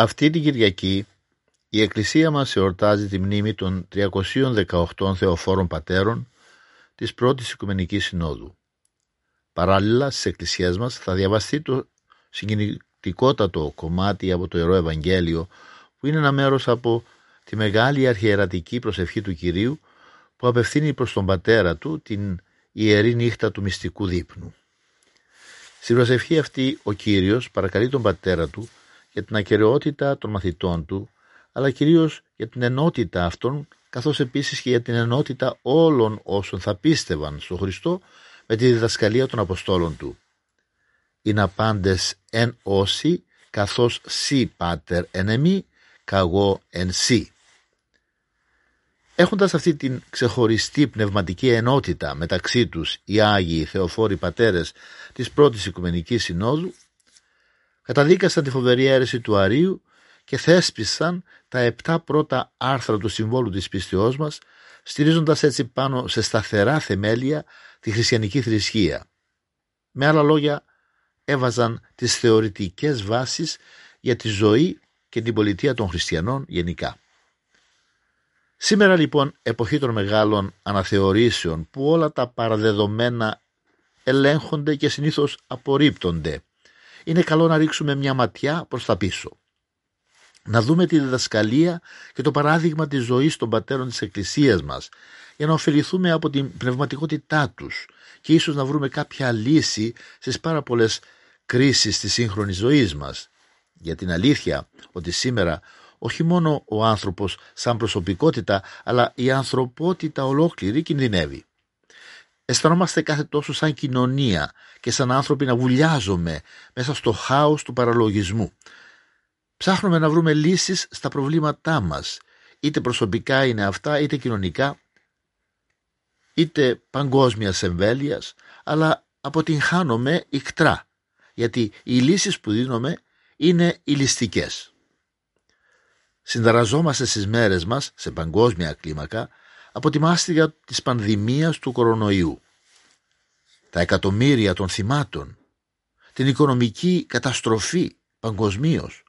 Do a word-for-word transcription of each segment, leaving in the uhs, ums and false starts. Αυτή την Κυριακή η Εκκλησία μας εορτάζει τη μνήμη των τριακοσίων δεκαοκτώ Θεοφόρων Πατέρων της πρώτης Οικουμενικής Συνόδου. Παράλληλα στις εκκλησίες μας θα διαβαστεί το συγκινητικότατο κομμάτι από το Ιερό Ευαγγέλιο, που είναι ένα μέρος από τη μεγάλη αρχιερατική προσευχή του Κυρίου που απευθύνει προς τον Πατέρα του την Ιερή Νύχτα του Μυστικού Δείπνου. Στην προσευχή αυτή ο Κύριος παρακαλεί τον Πατέρα του για την ακεραιότητα των μαθητών του, αλλά κυρίως για την ενότητα αυτών, καθώς επίσης και για την ενότητα όλων όσων θα πίστευαν στον Χριστό με τη διδασκαλία των Αποστόλων του. Είναι απάντες εν όσοι, καθώς σοι πάτερ εν εμί, καγώ εν σοι. Έχοντας αυτή την ξεχωριστή πνευματική ενότητα μεταξύ τους οι Άγιοι Θεοφόροι Πατέρες της πρώτης Οικουμενικής Συνόδου, καταδίκασαν τη φοβερή αίρεση του Αρίου και θέσπισαν τα επτά πρώτα άρθρα του συμβόλου της πίστεώς μας, στηρίζοντας έτσι πάνω σε σταθερά θεμέλια τη χριστιανική θρησκεία. Με άλλα λόγια, έβαζαν τις θεωρητικές βάσεις για τη ζωή και την πολιτεία των χριστιανών γενικά. Σήμερα λοιπόν, εποχή των μεγάλων αναθεωρήσεων, που όλα τα παραδεδομένα ελέγχονται και συνήθως απορρίπτονται, είναι καλό να ρίξουμε μια ματιά προς τα πίσω. Να δούμε τη διδασκαλία και το παράδειγμα της ζωής των πατέρων της Εκκλησίας μας, για να ωφεληθούμε από την πνευματικότητά τους και ίσως να βρούμε κάποια λύση στις πάρα πολλές κρίσεις της σύγχρονης ζωής μας. Για την αλήθεια ότι σήμερα όχι μόνο ο άνθρωπος σαν προσωπικότητα, αλλά η ανθρωπότητα ολόκληρη κινδυνεύει. Αισθανόμαστε κάθε τόσο σαν κοινωνία και σαν άνθρωποι να βουλιάζομαι μέσα στο χάος του παραλογισμού. Ψάχνουμε να βρούμε λύσεις στα προβλήματά μας, είτε προσωπικά είναι αυτά, είτε κοινωνικά, είτε παγκόσμιας εμβέλειας, αλλά αποτυγχάνομαι ικτρά, γιατί οι λύσεις που δίνουμε είναι ηλιστικές. Συνταραζόμαστε στις μέρες μας, σε παγκόσμια κλίμακα, από τη μάστιγα της πανδημίας του κορονοϊού, τα εκατομμύρια των θυμάτων, την οικονομική καταστροφή παγκοσμίως,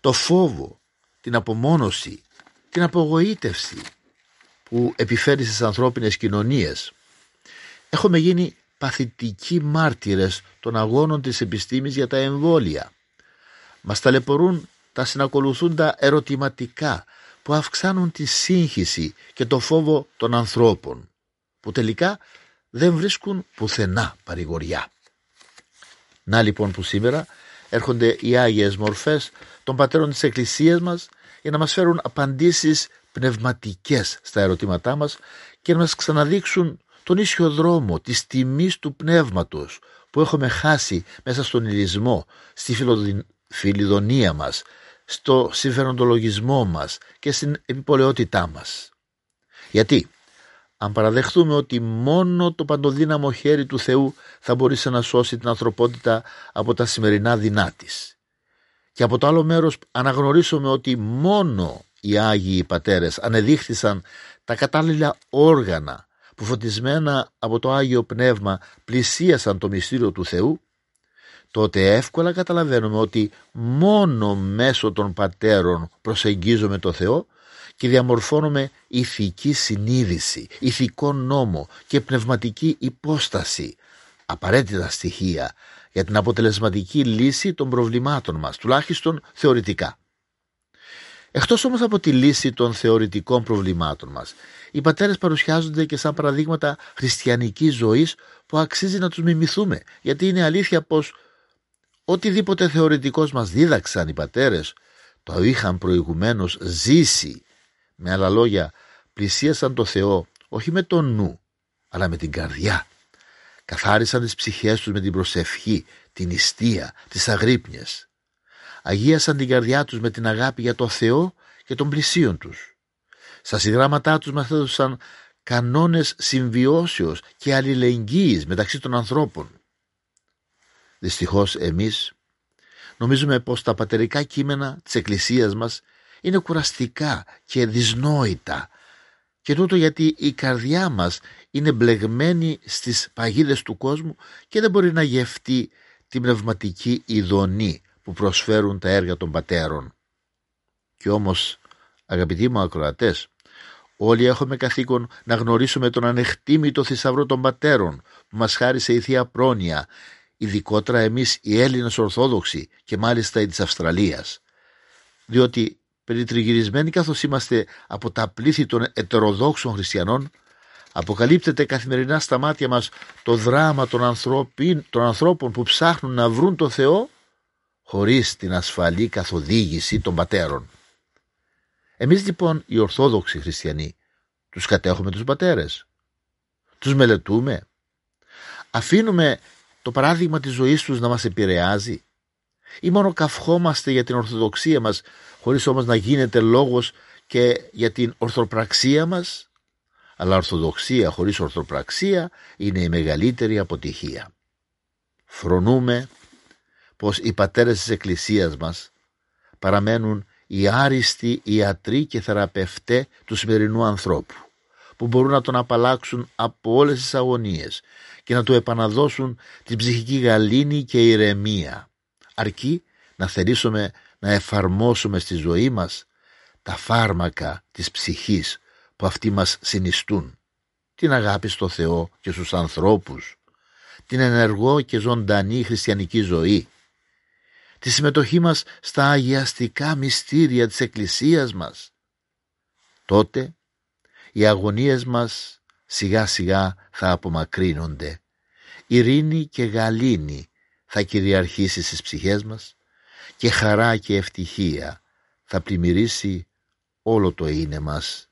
το φόβο, την απομόνωση, την απογοήτευση που επιφέρει στις ανθρώπινες κοινωνίες. Έχουμε γίνει παθητικοί μάρτυρες των αγώνων της επιστήμης για τα εμβόλια. Μας ταλαιπωρούν τα συνακολουθούντα ερωτηματικά που αυξάνουν τη σύγχυση και το φόβο των ανθρώπων, που τελικά δεν βρίσκουν πουθενά παρηγοριά. Να λοιπόν που σήμερα έρχονται οι Άγιες Μορφές των Πατέρων της Εκκλησίας μας για να μας φέρουν απαντήσεις πνευματικές στα ερωτήματά μας και να μας ξαναδείξουν τον ίσιο δρόμο της τιμής του πνεύματος που έχουμε χάσει μέσα στον ηλισμό, στη φιλιδονία μας, στο συμφεροντολογισμό μας και στην επιπολαιότητά μας. Γιατί, αν παραδεχθούμε ότι μόνο το παντοδύναμο χέρι του Θεού θα μπορούσε να σώσει την ανθρωπότητα από τα σημερινά δεινά της, και από το άλλο μέρος αναγνωρίσουμε ότι μόνο οι Άγιοι Πατέρες ανεδείχθησαν τα κατάλληλα όργανα που φωτισμένα από το Άγιο Πνεύμα πλησίασαν το μυστήριο του Θεού, τότε εύκολα καταλαβαίνουμε ότι μόνο μέσω των πατέρων προσεγγίζουμε το Θεό και διαμορφώνουμε ηθική συνείδηση, ηθικό νόμο και πνευματική υπόσταση, απαραίτητα στοιχεία για την αποτελεσματική λύση των προβλημάτων μας, τουλάχιστον θεωρητικά. Εκτός όμως από τη λύση των θεωρητικών προβλημάτων μας, οι πατέρες παρουσιάζονται και σαν παραδείγματα χριστιανικής ζωής που αξίζει να τους μιμηθούμε, γιατί είναι αλήθεια πως οτιδήποτε θεωρητικός μας δίδαξαν οι πατέρες, το είχαν προηγουμένως ζήσει. Με άλλα λόγια, πλησίασαν το Θεό όχι με το νου, αλλά με την καρδιά. Καθάρισαν τις ψυχές τους με την προσευχή, την νηστεία, τις αγρύπνιες. Αγίασαν την καρδιά τους με την αγάπη για το Θεό και των πλησίων τους. Στα συγγράμματά τους μας έδωσαν κανόνες συμβιώσεως και αλληλεγγύης μεταξύ των ανθρώπων. Δυστυχώς εμείς νομίζουμε πως τα πατερικά κείμενα της Εκκλησίας μας είναι κουραστικά και δυσνόητα, και τούτο γιατί η καρδιά μας είναι μπλεγμένη στις παγίδες του κόσμου και δεν μπορεί να γευτεί την πνευματική ειδονή που προσφέρουν τα έργα των πατέρων. Και όμως, αγαπητοί μου ακροατές, όλοι έχουμε καθήκον να γνωρίσουμε τον ανεκτήμητο θησαυρό των πατέρων που μας χάρισε η Θεία Πρόνοια, ειδικότερα εμείς οι Έλληνες Ορθόδοξοι και μάλιστα οι της Αυστραλίας. Διότι περιτριγυρισμένοι καθώς είμαστε από τα πλήθη των ετεροδόξων χριστιανών, αποκαλύπτεται καθημερινά στα μάτια μας το δράμα των, ανθρώπι, των ανθρώπων που ψάχνουν να βρουν το Θεό χωρίς την ασφαλή καθοδήγηση των πατέρων. Εμείς λοιπόν οι Ορθόδοξοι χριστιανοί τους κατέχουμε τους πατέρες, τους μελετούμε, αφήνουμε το παράδειγμα της ζωής τους να μας επηρεάζει, ή μόνο καυχόμαστε για την ορθοδοξία μας χωρίς όμως να γίνεται λόγος και για την ορθοπραξία μας? Αλλά ορθοδοξία χωρίς ορθοπραξία είναι η μεγαλύτερη αποτυχία. Φρονούμε πως οι πατέρες της Εκκλησίας μας παραμένουν οι άριστοι ιατροί και θεραπευτές του σημερινού ανθρώπου, που μπορούν να τον απαλλάξουν από όλες τις αγωνίες και να του επαναδώσουν την ψυχική γαλήνη και ηρεμία, αρκεί να θελήσουμε να εφαρμόσουμε στη ζωή μας τα φάρμακα της ψυχής που αυτοί μας συνιστούν, την αγάπη στο Θεό και στους ανθρώπους, την ενεργό και ζωντανή χριστιανική ζωή, τη συμμετοχή μας στα αγιαστικά μυστήρια της Εκκλησίας μας. Τότε οι αγωνίες μας σιγά σιγά θα απομακρύνονται. Ειρήνη και γαλήνη θα κυριαρχήσει στις ψυχές μας και χαρά και ευτυχία θα πλημμυρίσει όλο το είναι μας.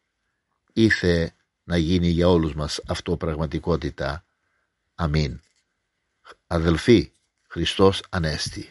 Ήθε να γίνει για όλους μας αυτό πραγματικότητα. Αμήν. Αδελφοί, Χριστός Ανέστη.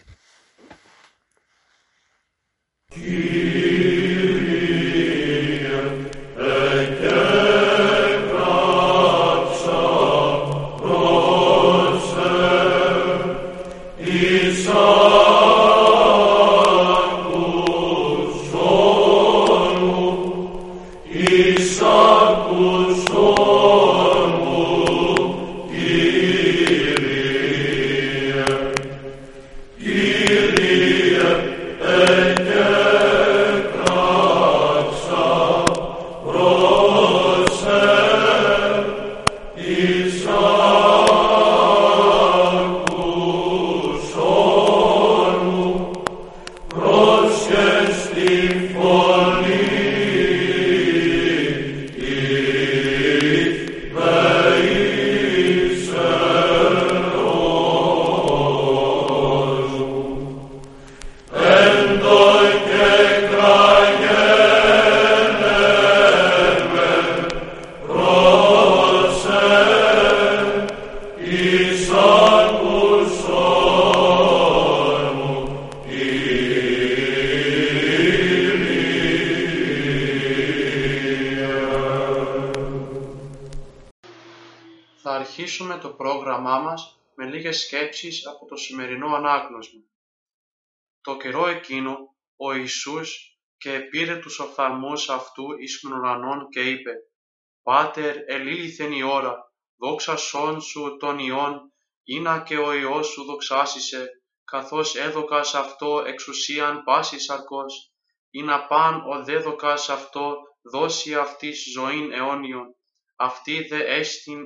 Σκέψεις από το σημερινό ανάγνωσμα. Το καιρό εκείνο ο Ιησούς και πήρε τους οφθαλμούς αυτού εις τον ουρανόν και είπε: «Πάτερ, ελήληθεν η ώρα, δόξασόν σου τον Υιόν, ίνα και ο Υιός σου δοξάσισε, καθώς έδωκας αυτό εξουσίαν πάσης αρκός, ή να παν ο δε δωκας αυτό δώσει αυτής ζωήν αιώνιον, αυτή δε έστιν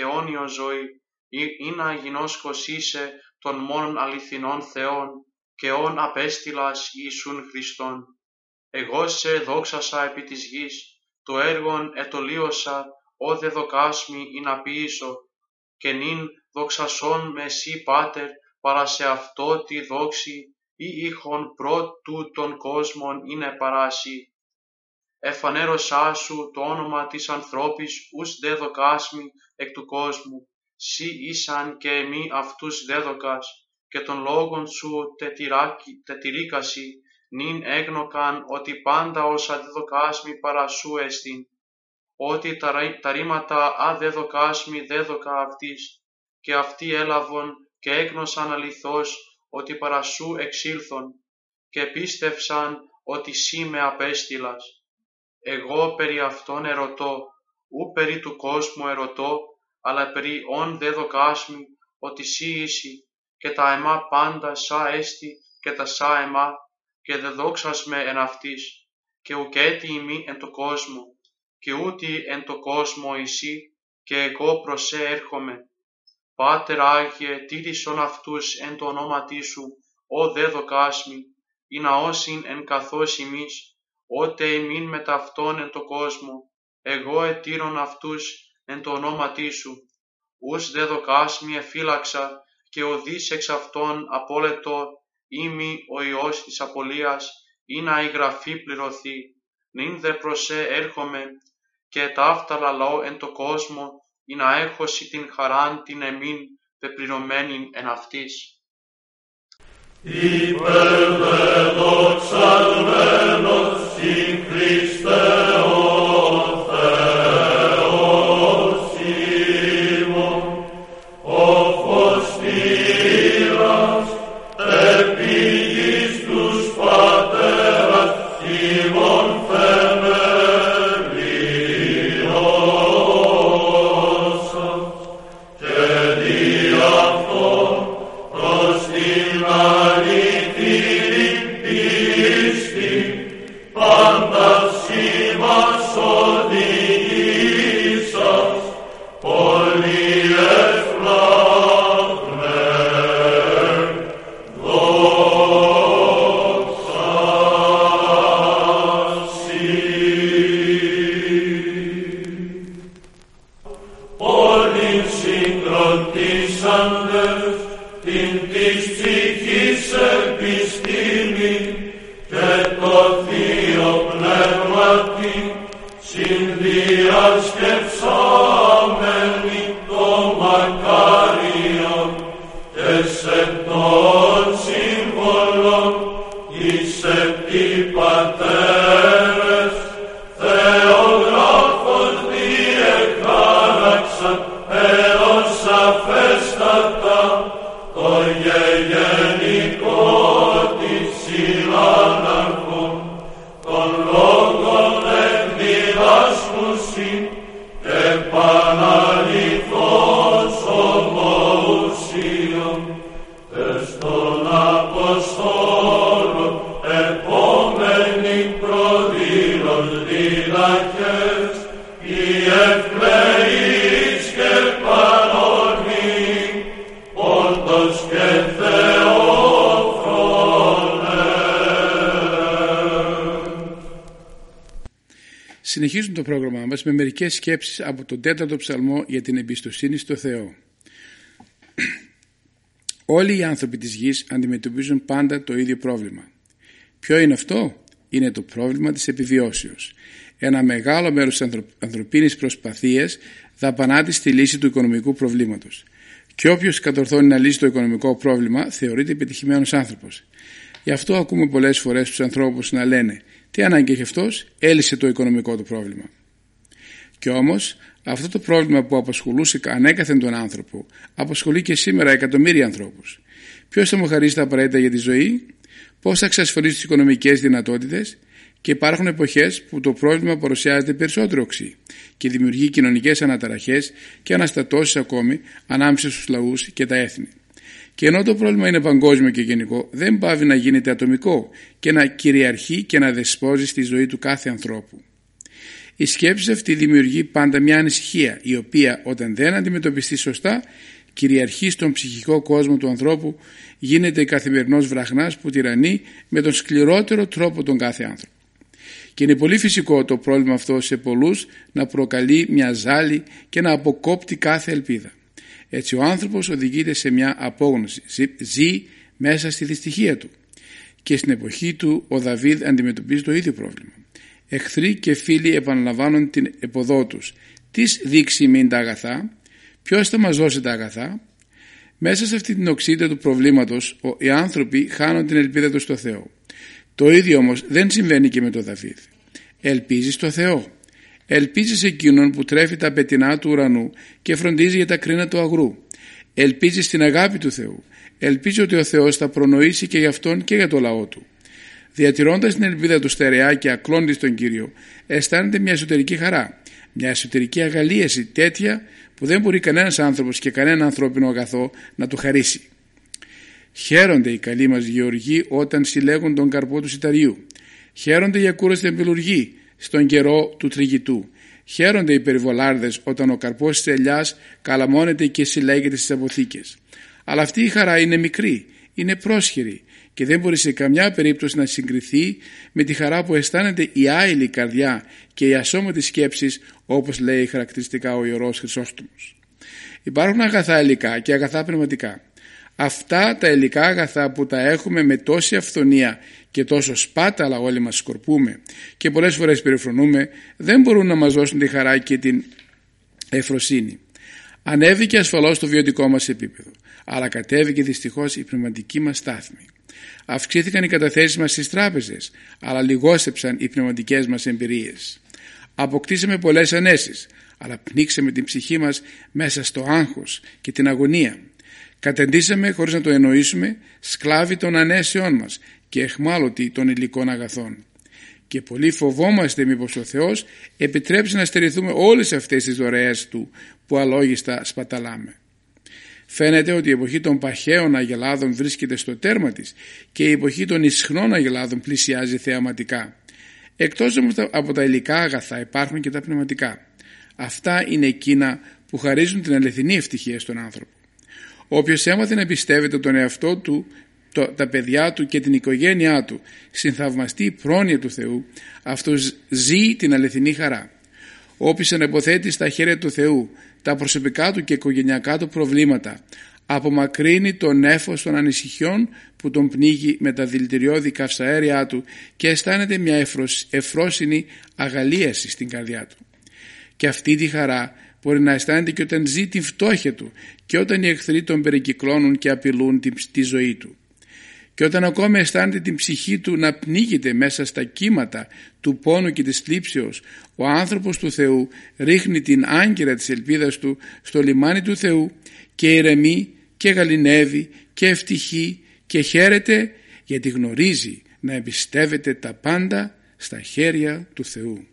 αιώνιο ζωή, ή να γινώσκος είσαι των μόνον αληθινών Θεών, και όν απέστειλας Ιησούν Χριστόν. Εγώ σε δόξασα επί της γης, το έργον ετολίωσα, ο δε δοκάσμι ή να ποιήσω, και νυν δοξασόν με εσύ Πάτερ, παρά σε αυτό τη δόξη, ή ήχον πρώτου των κόσμων είναι παράσι. Εφανέρωσα σου το όνομα της ανθρώπης ους δε δοκάσμι εκ του κόσμου, σοι ήσαν και εμεί αυτούς δε δοκάς, και των λόγων σου τετηρίκασι, νυν έγνοκαν ότι πάντα όσα δε δοκάσμι παρά σου εστιν, ότι τα ρήματα α δε δοκάσμι δε δοκα αυτής, και αυτοί έλαβον και έγνωσαν αληθώς ότι παρά σου εξήλθον, και πίστευσαν ότι σύ με απέστειλας. Εγώ περί αυτών ερωτώ, ου περί του κόσμου ερωτώ, αλλά περί όν δε δοκάσμι ότι σύ ήσι, και τα αιμά πάντα σα έστι και τα σα αιμά, και δε δόξας με εν αυτής, και ουκέτι ημί εν το κόσμο, και ούτι εν το κόσμο εσύ, και εγώ προσέ έρχομαι. Πάτερ Άγιε, τήρησον αυτούς εν το ονόματί σου, ο δε δοκάσμι, ή να όσιν εν καθώς ημείς, ότε ημίν με ταυτόν εν το κόσμο, εγώ ετήρων αυτούς εν το ονόματί σου. Ους δε δοκάσμι εφύλαξα, και οδείς εξ αυτών απόλετο, ήμι ο Υιός της απολίας, ή να η γραφή πληρωθεί. Νυν δε προσέ έρχομαι, και ταύτα λαλώ εν το κόσμο, ή να έχωσι την χαράν την εμήν πεπληρωμένην εν αυτής. Υπερδεδοξαλμένος συν Χριστέ ο Θεός ημών, ο φωστήρας επί γης τους πατέρας ημών θεμελίωσας, και δι' αυτόν προς την αληθινή πίστη πάντα συ μας οδηγήσας, πολύ ευλάβνε δόξα σοι. Όλοι συγκροτήσαντες την της ψυχής επιστήμη και το Θείο Πνεύμα την συνδιασκεψάμενη το μακάριον και σε τον σύμβολον εις επί πατέρες θεογράφος διεκάραξαν έως αφέστατα το γεγενικό της συνάναρχων των λόγων εκδιδάσκουσιν και επαναληθώς ομοουσίων τες των Αποστόλων επόμενοι προδήλων διδαχές οι ευκλαιείς και πανώνοι όντως και Θεόφρονες. Συνεχίζουν το πρόγραμμά μας με μερικές σκέψεις από τον τέταρτο ψαλμό για την εμπιστοσύνη στο Θεό. Όλοι οι άνθρωποι της γης αντιμετωπίζουν πάντα το ίδιο πρόβλημα. Ποιο είναι αυτό? Είναι το πρόβλημα της επιβιώσεως. Ένα μεγάλο μέρος της ανθρωπίνης προσπαθίας δαπανάται στη λύση του οικονομικού προβλήματος. Και όποιος κατορθώνει να λύσει το οικονομικό πρόβλημα θεωρείται επιτυχημένος άνθρωπος. Γι' αυτό ακούμε πολλές φορές τους ανθρώπους να λένε «Τι ανάγκη έχει αυτός? Έλυσε το οικονομικό του πρόβλημα». Κι όμως αυτό το πρόβλημα που απασχολούσε ανέκαθεν τον άνθρωπο απασχολεί και σήμερα εκατομμύρια ανθρώπους. Ποιος θα μου χαρίσει τα απαραίτητα για τη ζωή? Πώς θα εξασφαλίσει τις οικονομικές δυνατότητες? Και υπάρχουν εποχές που το πρόβλημα παρουσιάζεται περισσότερο οξύ και δημιουργεί κοινωνικές αναταραχές και αναστατώσεις ακόμη ανάμεσα στους λαούς και τα έθνη. Και ενώ το πρόβλημα είναι παγκόσμιο και γενικό, δεν πάβει να γίνεται ατομικό και να κυριαρχεί και να δεσπόζει στη ζωή του κάθε ανθρώπου. Η σκέψη αυτή δημιουργεί πάντα μια ανησυχία, η οποία όταν δεν αντιμετωπιστεί σωστά, κυριαρχεί στον ψυχικό κόσμο του ανθρώπου, γίνεται καθημερινός βραχνάς που τυραννεί με τον σκληρότερο τρόπο τον κάθε άνθρωπο. Και είναι πολύ φυσικό το πρόβλημα αυτό σε πολλούς να προκαλεί μια ζάλη και να αποκόπτει κάθε ελπίδα. Έτσι ο άνθρωπος οδηγείται σε μια απόγνωση, ζει μέσα στη δυστυχία του. Και στην εποχή του ο Δαβίδ αντιμετωπίζει το ίδιο πρόβλημα. Εχθροί και φίλοι επαναλαμβάνουν την επωδό τους. Τις δείξει μην τα αγαθά, ποιος θα μας δώσει τα αγαθά. Μέσα σε αυτή την οξύτητα του προβλήματος οι άνθρωποι χάνουν την ελπίδα τους στο Θεό. Το ίδιο όμως δεν συμβαίνει και με τον Δαβίδ. Ελπίζει στο Θεό. Ελπίζει σε εκείνον που τρέφει τα πετεινά του ουρανού και φροντίζει για τα κρίνα του αγρού. Ελπίζει στην αγάπη του Θεού. Ελπίζει ότι ο Θεός θα προνοήσει και για αυτόν και για το λαό του. Διατηρώντας την ελπίδα του στερεά και ακλώντας τον Κύριο, αισθάνεται μια εσωτερική χαρά, μια εσωτερική αγαλίαση τέτοια που δεν μπορεί κανένας άνθρωπος και κανένα ανθρώπινο αγαθό να του χαρίσει. Χαίρονται οι καλοί μας γεωργοί όταν συλλέγουν τον καρπό του σιταριού. Χαίρονται οι ακούραστοι εμπειλουργοί στον καιρό του τριγητού. Χαίρονται οι περιβολάρδες όταν ο καρπός της ελιάς καλαμώνεται και συλλέγεται στις αποθήκες. Αλλά αυτή η χαρά είναι μικρή, είναι πρόσχερη και δεν μπορεί σε καμιά περίπτωση να συγκριθεί με τη χαρά που αισθάνεται η άειλη καρδιά και η ασώματη σκέψη, όπως λέει χαρακτηριστικά ο Ιερός Χρυσόστομος. Υπάρχουν αγαθά υλικά και αγαθά πνευματικά. Αυτά τα υλικά αγαθά που τα έχουμε με τόση αυθονία και τόσο σπάταλα όλοι μας σκορπούμε και πολλές φορές περιφρονούμε, δεν μπορούν να μας δώσουν τη χαρά και την ευφροσύνη. Ανέβηκε ασφαλώς το βιωτικό μας επίπεδο, αλλά κατέβηκε δυστυχώς η πνευματική μας στάθμη. Αυξήθηκαν οι καταθέσεις μας στις τράπεζες, αλλά λιγόσεψαν οι πνευματικές μας εμπειρίες. Αποκτήσαμε πολλές ανέσεις, αλλά πνίξαμε την ψυχή μας μέσα στο άγχος και την αγωνία. Καταντήσαμε, χωρίς να το εννοήσουμε, σκλάβοι των ανέσεών μας και αιχμάλωτοι των υλικών αγαθών. Και πολύ φοβόμαστε μήπως ο Θεός επιτρέψει να στερηθούμε όλες αυτές τις δωρεές Του που αλόγιστα σπαταλάμε. Φαίνεται ότι η εποχή των παχαίων αγελάδων βρίσκεται στο τέρμα της και η εποχή των ισχνών αγελάδων πλησιάζει θεαματικά. Εκτός από τα υλικά αγαθά υπάρχουν και τα πνευματικά. Αυτά είναι εκείνα που χαρίζουν την αληθινή ευτυχία στον άνθρωπο. Όποιος έμαθε να εμπιστεύεται τον εαυτό του, το, τα παιδιά του και την οικογένειά του στην θαυμαστή πρόνοια του Θεού, αυτός ζει την αληθινή χαρά. Όποιος ανεποθέτει στα χέρια του Θεού τα προσωπικά του και οικογενειακά του προβλήματα, απομακρύνει το νέφος των ανησυχιών που τον πνίγει με τα δηλητηριώδη καυσαέρια του και αισθάνεται μια ευφρόσινη αγαλίαση στην καρδιά του. Και αυτή τη χαρά μπορεί να αισθάνεται και όταν ζει την φτώχεια του και όταν οι εχθροί τον περικυκλώνουν και απειλούν τη ζωή του. Και όταν ακόμα αισθάνεται την ψυχή του να πνίγεται μέσα στα κύματα του πόνου και της θλίψεως, ο άνθρωπος του Θεού ρίχνει την άγκυρα της ελπίδας του στο λιμάνι του Θεού και ηρεμεί και γαληνεύει και ευτυχεί και χαίρεται, γιατί γνωρίζει να εμπιστεύεται τα πάντα στα χέρια του Θεού.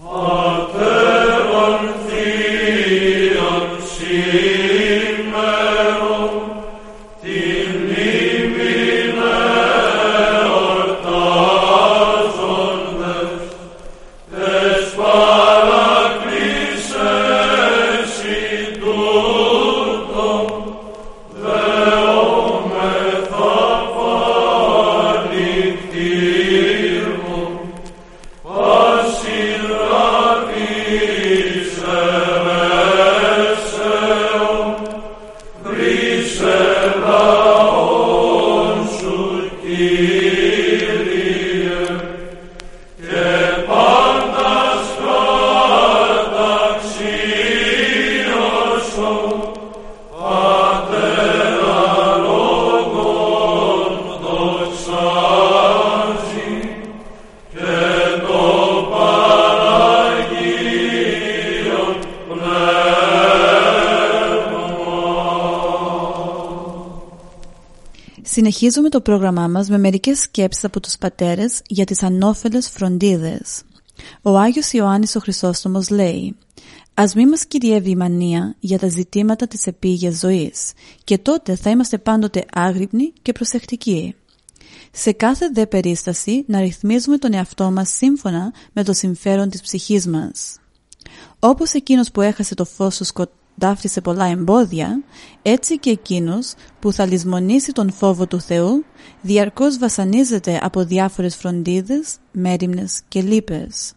Απέρον θείαν σήμερον την μνήμην εορτάζοντες, τες παρακλήσες ει τούτον δεόμεθα πανηκτήρμον πασιν. Συνεχίζουμε το πρόγραμμά μας με μερικές σκέψεις από τους πατέρες για τις ανώφελες φροντίδες. Ο Άγιος Ιωάννης ο Χρυσόστομος λέει Ας μη μας κυριεύει η μανία για τα ζητήματα της επίγειας ζωής και τότε θα είμαστε πάντοτε άγρυπνοι και προσεκτικοί. Σε κάθε δε περίσταση να ρυθμίζουμε τον εαυτό μας σύμφωνα με το συμφέρον της ψυχής μας. Όπως εκείνος που έχασε το φως του σκοτάφτισε πολλά εμπόδια, έτσι και εκείνος που θα λησμονήσει τον φόβο του Θεού διαρκώς βασανίζεται από διάφορες φροντίδες, μέριμνες και λύπες.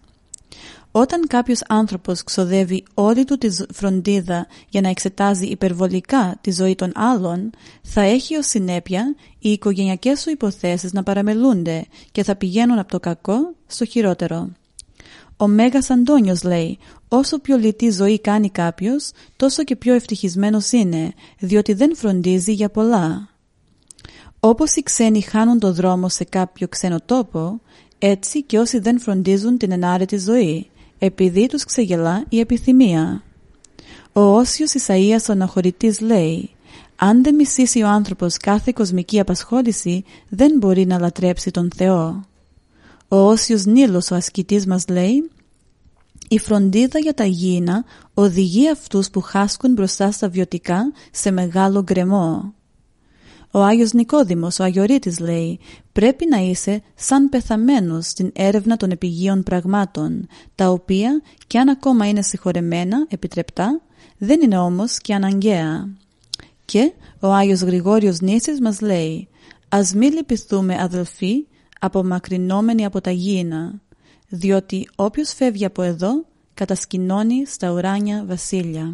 Όταν κάποιος άνθρωπος ξοδεύει όλη του τη φροντίδα για να εξετάζει υπερβολικά τη ζωή των άλλων, θα έχει ως συνέπεια οι οικογενειακές σου υποθέσεις να παραμελούνται και θα πηγαίνουν από το κακό στο χειρότερο. Ο Μέγας Αντώνιος λέει «Όσο πιο λιτή ζωή κάνει κάποιος, τόσο και πιο ευτυχισμένος είναι, διότι δεν φροντίζει για πολλά». Όπως οι ξένοι χάνουν το δρόμο σε κάποιο ξένο τόπο, έτσι και όσοι δεν φροντίζουν την ενάρετη ζωή, επειδή τους ξεγελά η επιθυμία. Ο Όσιος Ισαΐας ο αναχωρητής λέει «Αν δεν μισήσει ο άνθρωπος κάθε κοσμική απασχόληση, δεν μπορεί να λατρέψει τον Θεό». Ο Όσιος Νείλος ο ασκητής μας λέει «Η φροντίδα για τα υγιεινά οδηγεί αυτούς που χάσκουν μπροστά στα βιωτικά σε μεγάλο γκρεμό». Ο Άγιος Νικόδημος, ο Αγιορείτης λέει «Πρέπει να είσαι σαν πεθαμένος στην έρευνα των επιγείων πραγμάτων, τα οποία κι αν ακόμα είναι συγχωρεμένα, επιτρεπτά, δεν είναι όμως και αναγκαία». Και ο Άγιος Γρηγόριος Νίσης μας λέει «Ας μη λυπηθούμε αδελφοί, απομακρυνόμενοι από τα γήινα, διότι όποιος φεύγει από εδώ κατασκηνώνει στα ουράνια βασίλεια».